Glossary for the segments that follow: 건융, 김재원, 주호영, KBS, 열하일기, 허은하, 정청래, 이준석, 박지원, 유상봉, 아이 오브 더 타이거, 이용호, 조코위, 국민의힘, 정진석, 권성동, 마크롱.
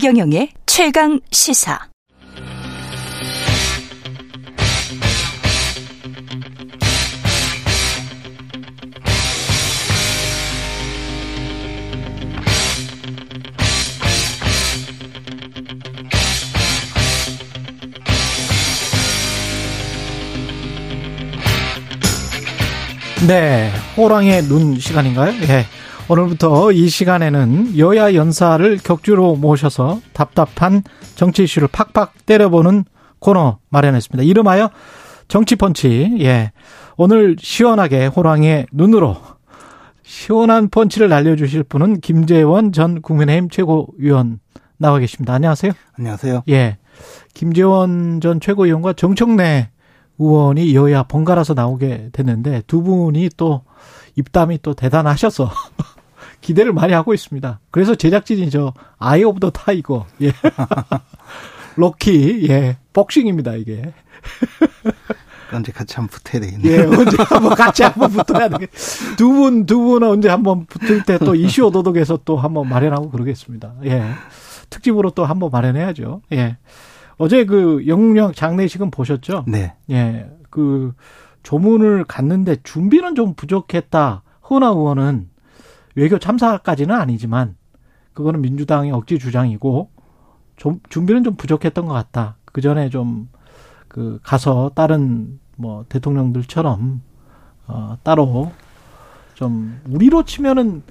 최경영의 최강 시사. 네, 호랑이의 눈 시간인가요? 예. 오늘부터 이 시간에는 여야 연사를 격주로 모셔서 답답한 정치 이슈를 팍팍 때려보는 코너 마련했습니다. 이름하여 정치펀치. 예. 오늘 시원하게 호랑이의 눈으로 시원한 펀치를 날려주실 분은 김재원 전 국민의힘 최고위원 나와 계십니다. 안녕하세요. 안녕하세요. 예. 김재원 전 최고위원과 정청래 의원이 여야 번갈아서 나오게 됐는데 두 분이 또 입담이 또 대단하셔서 기대를 많이 하고 있습니다. 그래서 제작진이 저 아이 오브 더 타이거, 예. 로키, 예, 복싱입니다 이게. 언제 같이 한번 붙어야 되겠네요. 예, 언제 한번 같이 한번 붙어야 되겠. 두 분은 언제 한번 붙을 때 또 이슈 오도독에서 또 한번 마련하고 그러겠습니다. 예, 특집으로 또 한번 마련해야죠. 예. 어제 그 영웅역 장례식은 보셨죠? 네. 예. 그 조문을 갔는데 준비는 좀 부족했다. 허은하 의원은 외교 참사까지는 아니지만 그거는 민주당의 억지 주장이고 좀 준비는 좀 부족했던 것 같다. 그 전에 좀 그 가서 다른 뭐 대통령들처럼 따로 좀 우리로 치면은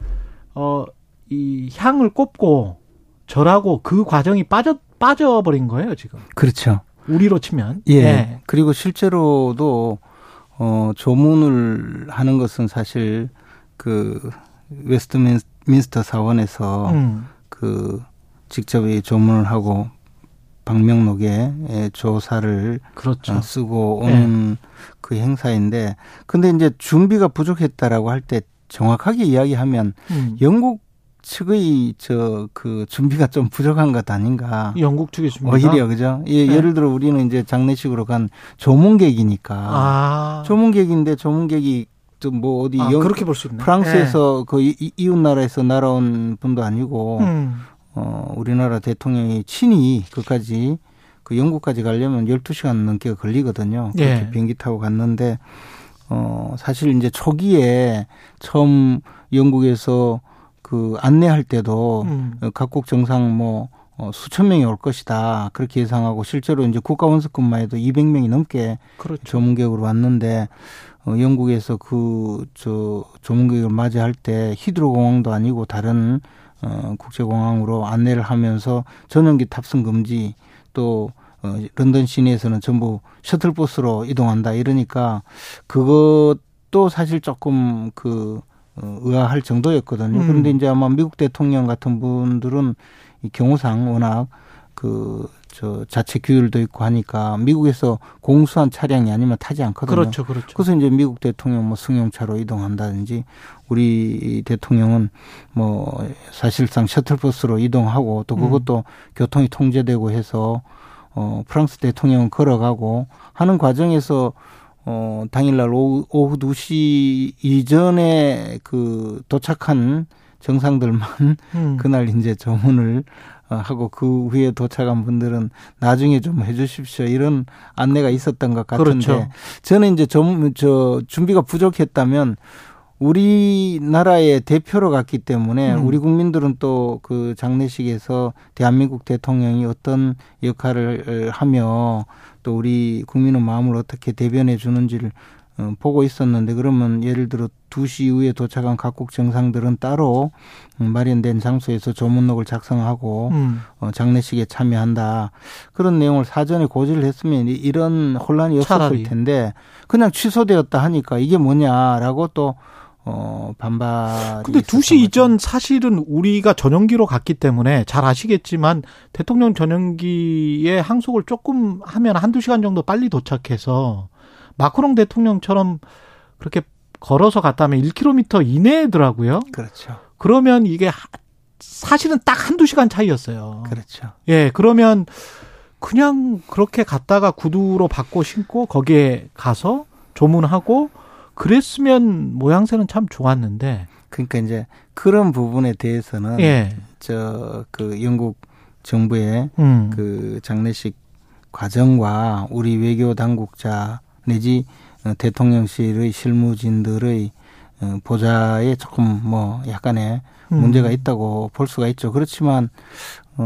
이 향을 꼽고 절하고 그 과정이 빠져버린 거예요, 지금. 그렇죠. 우리로 치면. 예. 네. 그리고 실제로도, 조문을 하는 것은 사실, 그, 웨스트민스터 사원에서, 그, 직접 조문을 하고, 방명록에 조사를 그렇죠. 쓰고 오는 네. 그 행사인데, 근데 이제 준비가 부족했다라고 할 때 정확하게 이야기하면, 영국 측의 그 준비가 좀 부족한 것 아닌가. 영국 측의 준비가 오히려 그죠. 예, 네. 예를 들어 우리는 이제 장례식으로 간 조문객이니까 조문객인데 조문객이 좀 뭐 어디 그렇게 볼 수 있나? 프랑스에서 네. 그 이웃 나라에서 날아온 분도 아니고 우리나라 대통령이 친히 그까지 그 영국까지 가려면 12시간 넘게 걸리거든요. 그렇게 네. 비행기 타고 갔는데 사실 이제 초기에 처음 영국에서 그 안내할 때도 각국 정상 뭐 수천 명이 올 것이다 그렇게 예상하고 실제로 이제 국가원수급만 해도 200명이 넘게 그렇죠. 조문객으로 왔는데 영국에서 그 저 조문객을 맞이할 때 히드로 공항도 아니고 다른 국제 공항으로 안내를 하면서 전용기 탑승 금지 또 런던 시내에서는 전부 셔틀버스로 이동한다 이러니까 그것도 사실 조금 그 의아할 정도였거든요. 그런데 이제 아마 미국 대통령 같은 분들은 이 경우상 워낙 그 저 자체 규율도 있고 하니까 미국에서 공수한 차량이 아니면 타지 않거든요. 그렇죠, 그렇죠. 그래서 이제 미국 대통령 뭐 승용차로 이동한다든지 우리 대통령은 뭐 사실상 셔틀버스로 이동하고 또 그것도 교통이 통제되고 해서 프랑스 대통령은 걸어가고 하는 과정에서 당일날 오후 2시 이전에 그 도착한 정상들만 그날 이제 조문을 하고 그 후에 도착한 분들은 나중에 좀 해 주십시오. 이런 안내가 있었던 것 같은데. 그렇죠. 저는 이제 준비가 부족했다면 우리나라의 대표로 갔기 때문에 우리 국민들은 또 그 장례식에서 대한민국 대통령이 어떤 역할을 하며 또 우리 국민의 마음을 어떻게 대변해 주는지를 보고 있었는데 그러면 예를 들어 2시 이후에 도착한 각국 정상들은 따로 마련된 장소에서 조문록을 작성하고 장례식에 참여한다. 그런 내용을 사전에 고지를 했으면 이런 혼란이 없었을 텐데 그냥 취소되었다 하니까 이게 뭐냐라고 또 반발이 근데 2시 이전 사실은 우리가 전용기로 갔기 때문에 잘 아시겠지만 대통령 전용기에 항속을 조금 하면 한두 시간 정도 빨리 도착해서 마크롱 대통령처럼 그렇게 걸어서 갔다면 1km 이내더라고요. 그렇죠. 그러면 이게 사실은 딱 한두 시간 차이였어요. 그렇죠. 예, 그러면 그냥 그렇게 갔다가 구두로 바꿔 신고 거기에 가서 조문하고 그랬으면 모양새는 참 좋았는데. 그러니까 이제 그런 부분에 대해서는 예. 그 영국 정부의 그 장례식 과정과 우리 외교 당국자 내지 대통령실의 실무진들의 보좌에 조금 뭐 약간의 문제가 있다고 볼 수가 있죠. 그렇지만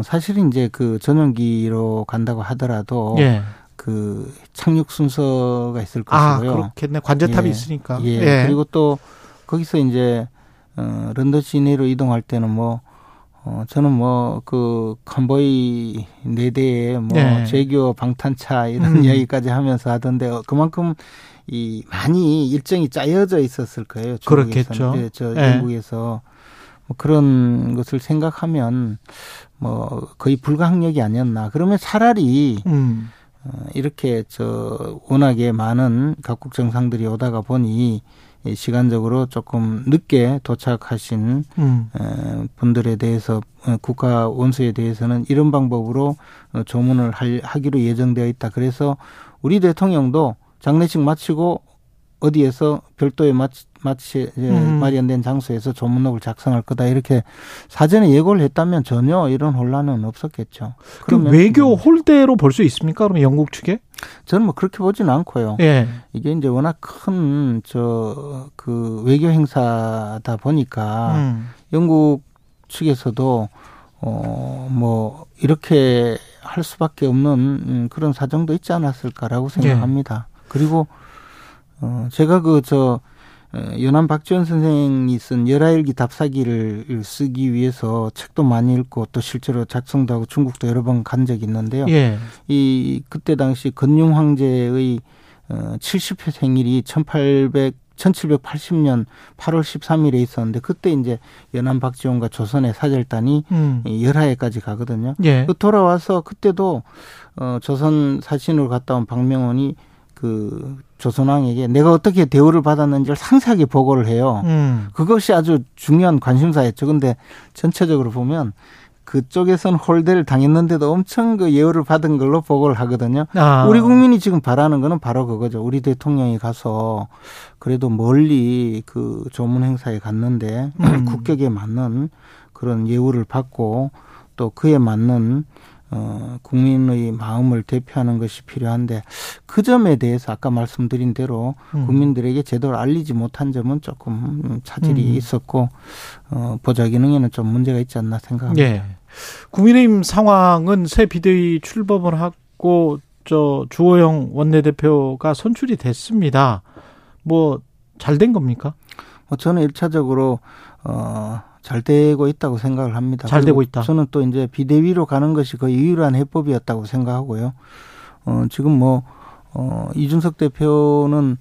사실 이제 그 전용기로 간다고 하더라도 예. 그 착륙 순서가 있을 것이고요. 아, 그렇겠네. 관제탑이 예. 있으니까. 예. 예. 그리고 또 거기서 이제 런던 시내로 이동할 때는 뭐 저는 뭐 그 컨보이 4대에 뭐 네. 제규어 방탄차 이런 이야기까지 하면서 하던데 그만큼 이 많이 일정이 짜여져 있었을 거예요. 그렇겠죠. 네, 저 네. 영국에서 뭐 그런 것을 생각하면 뭐 거의 불가항력이 아니었나. 그러면 차라리 이렇게 저 워낙에 많은 각국 정상들이 오다가 보니. 시간적으로 조금 늦게 도착하신 분들에 대해서 국가 원수에 대해서는 이런 방법으로 조문을 하기로 예정되어 있다. 그래서 우리 대통령도 장례식 마치고 어디에서 별도의 마련된 장소에서 조문록을 작성할 거다. 이렇게 사전에 예고를 했다면 전혀 이런 혼란은 없었겠죠. 그럼 외교 홀대로 볼 수 있습니까? 그럼 영국 측에? 저는 뭐 그렇게 보진 않고요. 예. 이게 이제 워낙 큰 그 외교 행사다 보니까 영국 측에서도 뭐 이렇게 할 수밖에 없는 그런 사정도 있지 않았을까라고 생각합니다. 예. 그리고 제가 연암 박지원 선생이 쓴 열하일기 답사기를 쓰기 위해서 책도 많이 읽고 또 실제로 작성도 하고 중국도 여러 번 간 적이 있는데요. 예. 그때 당시 건융 황제의 70회 생일이 1780년 8월 13일에 있었는데 그때 이제 연암 박지원과 조선의 사절단이 열하에까지 가거든요. 예. 돌아와서 그때도 조선 사신으로 갔다 온 박명원이 그 조선왕에게 내가 어떻게 대우를 받았는지를 상세하게 보고를 해요. 그것이 아주 중요한 관심사였죠. 그런데 전체적으로 보면 그쪽에서는 홀대를 당했는데도 엄청 그 예우를 받은 걸로 보고를 하거든요. 아. 우리 국민이 지금 바라는 거는 바로 그거죠. 우리 대통령이 가서 그래도 멀리 그 조문 행사에 갔는데 국격에 맞는 그런 예우를 받고 또 그에 맞는 국민의 마음을 대표하는 것이 필요한데 그 점에 대해서 아까 말씀드린 대로 국민들에게 제대로 알리지 못한 점은 조금 차질이 있었고 보좌 기능에는 좀 문제가 있지 않나 생각합니다. 네. 국민의힘 상황은 새 비대위 출범을 하고 주호영 원내대표가 선출이 됐습니다. 뭐 잘 된 겁니까? 저는 1차적으로 잘 되고 있다고 생각을 합니다. 잘 되고 있다. 저는 또 이제 비대위로 가는 것이 거의 유일한 해법이었다고 생각하고요. 지금 이준석 대표는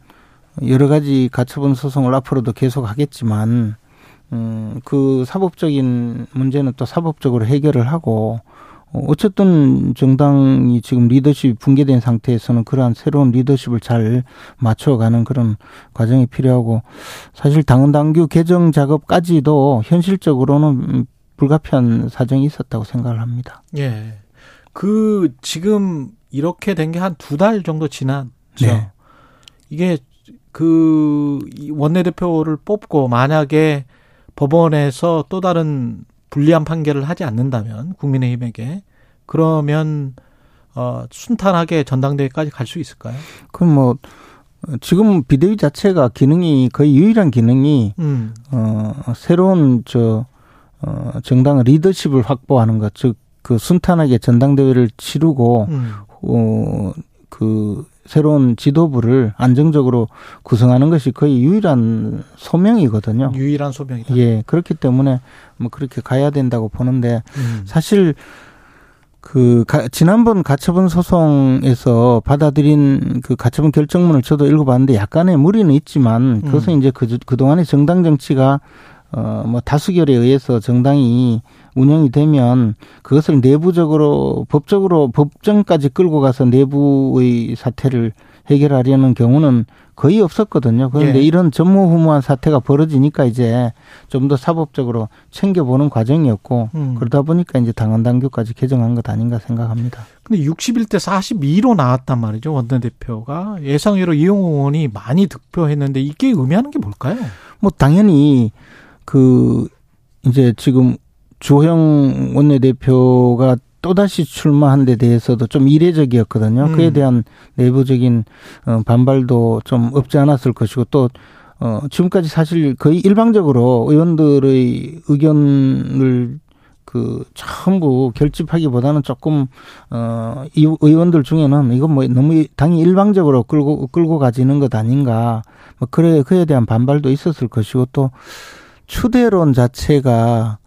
여러 가지 가처분 소송을 앞으로도 계속 하겠지만, 그 사법적인 문제는 또 사법적으로 해결을 하고, 어쨌든 정당이 지금 리더십이 붕괴된 상태에서는 그러한 새로운 리더십을 잘 맞춰가는 그런 과정이 필요하고 사실 당헌당규 개정 작업까지도 현실적으로는 불가피한 사정이 있었다고 생각을 합니다. 예. 지금 이렇게 된 게 한 2달 정도 지났죠. 네. 이게 원내대표를 뽑고 만약에 법원에서 또 다른 불리한 판결을 하지 않는다면 국민의힘에게 그러면 순탄하게 전당대회까지 갈 수 있을까요? 그럼 지금 비대위 자체가 기능이 거의 유일한 기능이 새로운 정당의 리더십을 확보하는 것, 즉 그 순탄하게 전당대회를 치르고 그 새로운 지도부를 안정적으로 구성하는 것이 거의 유일한 소명이거든요. 유일한 소명이다. 예, 그렇기 때문에 그렇게 가야 된다고 보는데 사실 지난번 가처분 소송에서 받아들인 그 가처분 결정문을 저도 읽어봤는데 약간의 무리는 있지만 그것은 이제 그동안의 정당 정치가 다수결에 의해서 정당이 운영이 되면 그것을 내부적으로 법적으로 법정까지 끌고 가서 내부의 사태를 해결하려는 경우는 거의 없었거든요. 그런데 예. 이런 전무후무한 사태가 벌어지니까 이제 좀 더 사법적으로 챙겨보는 과정이었고 그러다 보니까 이제 당헌당규까지 개정한 것 아닌가 생각합니다. 근데 61대 42로 나왔단 말이죠. 원내대표가. 예상외로 이용호 의원이 많이 득표했는데 이게 의미하는 게 뭘까요? 당연히 이제 지금 주호영 원내대표가 또다시 출마한 데 대해서도 좀 이례적이었거든요. 그에 대한 내부적인 반발도 좀 없지 않았을 것이고 또 지금까지 사실 거의 일방적으로 의원들의 의견을 그 전부 결집하기보다는 조금 이 의원들 중에는 이건 뭐 너무 당이 일방적으로 끌고 가지는 것 아닌가 뭐 그에 대한 반발도 있었을 것이고 또 추대론 자체가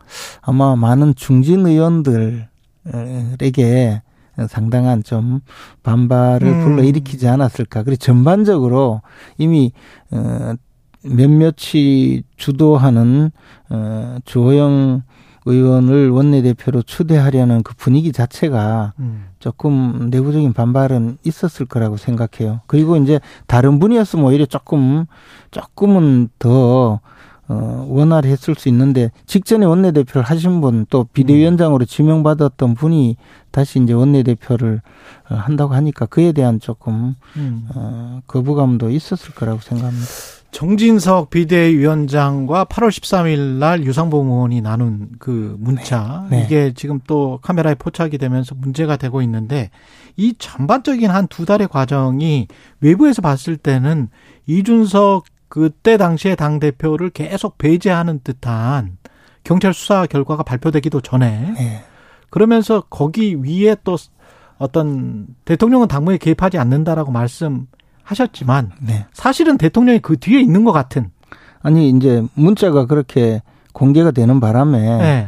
아마 많은 중진 의원들에게 상당한 좀 반발을 불러일으키지 않았을까. 그리고 전반적으로 이미 몇몇이 주도하는 주호영 의원을 원내대표로 추대하려는 그 분위기 자체가 조금 내부적인 반발은 있었을 거라고 생각해요. 그리고 이제 다른 분이었으면 오히려 조금은 더 원활했을 수 있는데 직전에 원내대표를 하신 분 또 비대위원장으로 지명받았던 분이 다시 이제 원내대표를 한다고 하니까 그에 대한 조금 거부감도 있었을 거라고 생각합니다. 정진석 비대위원장과 8월 13일 날 유상봉 의원이 나눈 그 문자 네. 이게 지금 또 카메라에 포착이 되면서 문제가 되고 있는데 이 전반적인 한 두 달의 과정이 외부에서 봤을 때는 이준석 그때 당시에 당대표를 계속 배제하는 듯한 경찰 수사 결과가 발표되기도 전에 네. 그러면서 거기 위에 또 어떤 대통령은 당무에 개입하지 않는다라고 말씀하셨지만 네. 사실은 대통령이 그 뒤에 있는 것 같은. 아니 이제 문자가 그렇게 공개가 되는 바람에 네.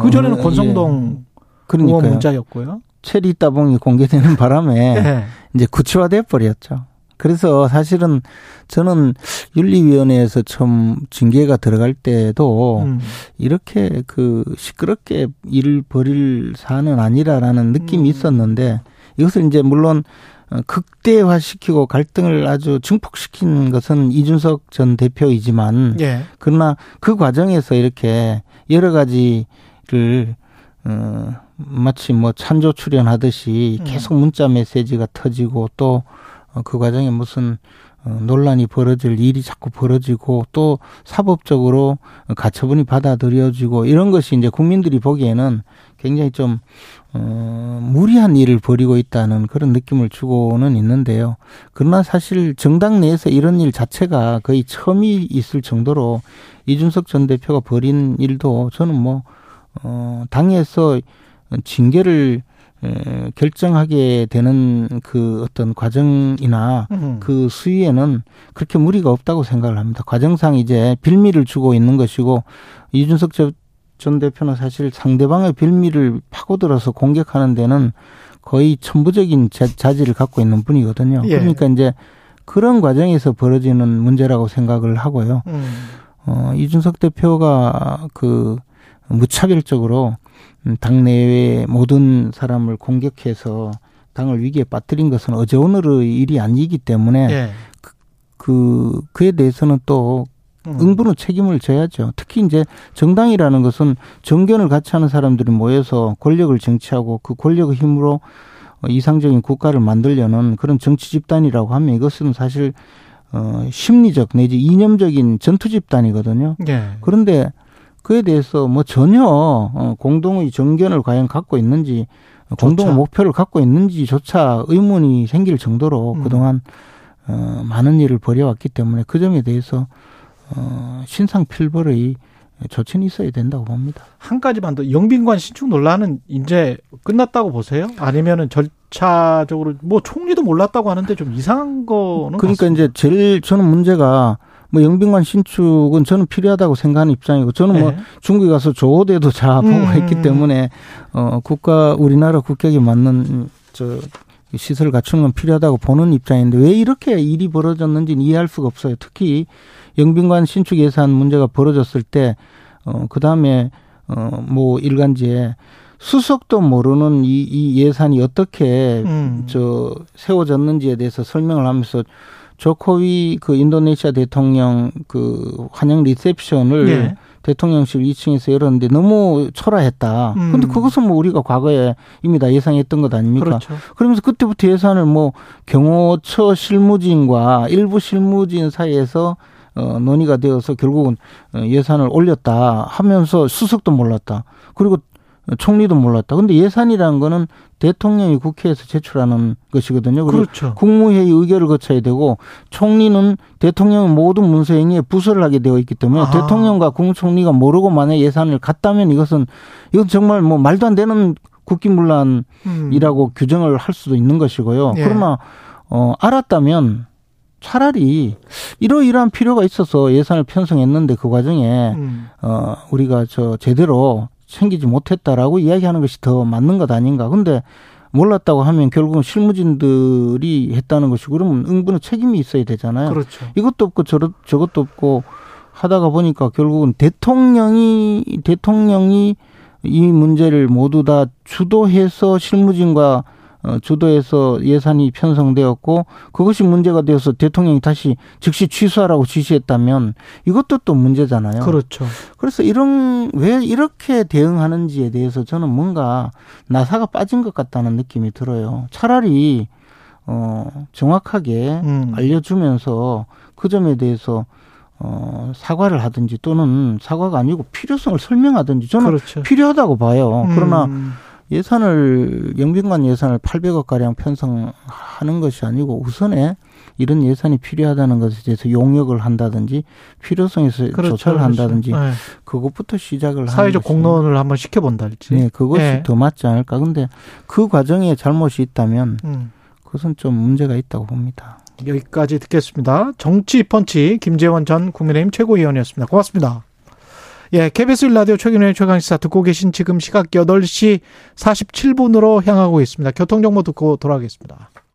그전에는 권성동 의원 문자였고요. 체리 따봉이 공개되는 바람에 네. 이제 구체화돼 버렸죠. 그래서 사실은 저는 윤리위원회에서 처음 징계가 들어갈 때도 이렇게 그 시끄럽게 일을 벌일 사안은 아니라라는 느낌이 있었는데 이것을 이제 물론 극대화시키고 갈등을 아주 증폭시킨 것은 이준석 전 대표이지만 예. 그러나 그 과정에서 이렇게 여러 가지를 마치 뭐 찬조 출연하듯이 계속 문자 메시지가 터지고 또 그 과정에 무슨 논란이 벌어질 일이 자꾸 벌어지고 또 사법적으로 가처분이 받아들여지고 이런 것이 이제 국민들이 보기에는 굉장히 좀 무리한 일을 벌이고 있다는 그런 느낌을 주고는 있는데요. 그러나 사실 정당 내에서 이런 일 자체가 거의 처음이 있을 정도로 이준석 전 대표가 벌인 일도 저는 뭐 당에서 징계를 결정하게 되는 그 어떤 과정이나 그 수위에는 그렇게 무리가 없다고 생각을 합니다. 과정상 이제 빌미를 주고 있는 것이고 이준석 전 대표는 사실 상대방의 빌미를 파고들어서 공격하는 데는 거의 천부적인 자질을 갖고 있는 분이거든요. 예. 그러니까 이제 그런 과정에서 벌어지는 문제라고 생각을 하고요. 이준석 대표가 그 무차별적으로 당내외 모든 사람을 공격해서 당을 위기에 빠뜨린 것은 어제 오늘의 일이 아니기 때문에 예. 그에 대해서는 또 응분의 책임을 져야죠. 특히 이제 정당이라는 것은 정견을 같이 하는 사람들이 모여서 권력을 쟁취하고 그 권력의 힘으로 이상적인 국가를 만들려는 그런 정치 집단이라고 하면 이것은 사실 심리적 내지 이념적인 전투 집단이거든요. 예. 그런데 그에 대해서 뭐 전혀 공동의 정견을 과연 갖고 있는지 공동의 목표를 갖고 있는지조차 의문이 생길 정도로 그동안 많은 일을 벌여왔기 때문에 그 점에 대해서 신상필벌의 조치는 있어야 된다고 봅니다. 한 가지만 더 영빈관 신축 논란은 이제 끝났다고 보세요? 아니면은 절차적으로 뭐 총리도 몰랐다고 하는데 좀 이상한 거는 그러니까 같습니다. 이제 제일 저는 문제가 뭐 영빈관 신축은 저는 필요하다고 생각하는 입장이고 저는 뭐 네. 중국에 가서 조호대도 다 보고 했기 때문에 우리나라 국격에 맞는 시설을 갖추는 건 필요하다고 보는 입장인데 왜 이렇게 일이 벌어졌는지는 이해할 수가 없어요. 특히 영빈관 신축 예산 문제가 벌어졌을 때 그다음에 뭐 일간지에 수석도 모르는 이 예산이 어떻게 세워졌는지에 대해서 설명을 하면서 조코위 그 인도네시아 대통령 그 환영 리셉션을 네. 대통령실 2층에서 열었는데 너무 초라했다. 근데 그것은 뭐 우리가 과거에 이미 다 예상했던 것 아닙니까? 그렇죠. 그러면서 그때부터 예산을 뭐 경호처 실무진과 일부 실무진 사이에서 논의가 되어서 결국은 예산을 올렸다 하면서 수석도 몰랐다. 그리고 총리도 몰랐다. 근데 예산이라는 거는 대통령이 국회에서 제출하는 것이거든요. 그렇죠. 국무회의 의결을 거쳐야 되고 총리는 대통령의 모든 문서행위에 부서를 하게 되어 있기 때문에 아. 대통령과 국무총리가 모르고 만약 예산을 갔다면 이건 정말 뭐 말도 안 되는 국기문란이라고 규정을 할 수도 있는 것이고요. 예. 그러나 알았다면 차라리 이러이러한 필요가 있어서 예산을 편성했는데 그 과정에 우리가 제대로 챙기지 못했다라고 이야기하는 것이 더 맞는 것 아닌가. 그런데 몰랐다고 하면 결국은 실무진들이 했다는 것이고 그러면 응분의 책임이 있어야 되잖아요. 그렇죠. 이것도 없고 저것도 없고 하다가 보니까 결국은 대통령이 이 문제를 모두 다 주도해서 실무진과 주도해서 예산이 편성되었고 그것이 문제가 되어서 대통령이 다시 즉시 취소하라고 지시했다면 이것도 또 문제잖아요. 그렇죠. 그래서 왜 이렇게 대응하는지에 대해서 저는 뭔가 나사가 빠진 것 같다는 느낌이 들어요. 차라리 정확하게 알려주면서 그 점에 대해서 사과를 하든지 또는 사과가 아니고 필요성을 설명하든지 저는 그렇죠. 필요하다고 봐요. 그러나 영빈관 예산을 800억가량 편성하는 것이 아니고 우선에 이런 예산이 필요하다는 것에 대해서 용역을 한다든지 필요성에서 그렇죠, 조사를 한다든지 네. 그것부터 시작을 하는 사회적 공론을 한번 시켜본다든지 네, 그것이 네. 더 맞지 않을까. 근데 그 과정에 잘못이 있다면 그것은 좀 문제가 있다고 봅니다. 여기까지 듣겠습니다. 정치펀치 김재원 전 국민의힘 최고위원이었습니다. 고맙습니다. 예, KBS 1라디오 최경영의 최강시사 듣고 계신 지금 시각 8시 47분으로 향하고 있습니다. 교통정보 듣고 돌아오겠습니다.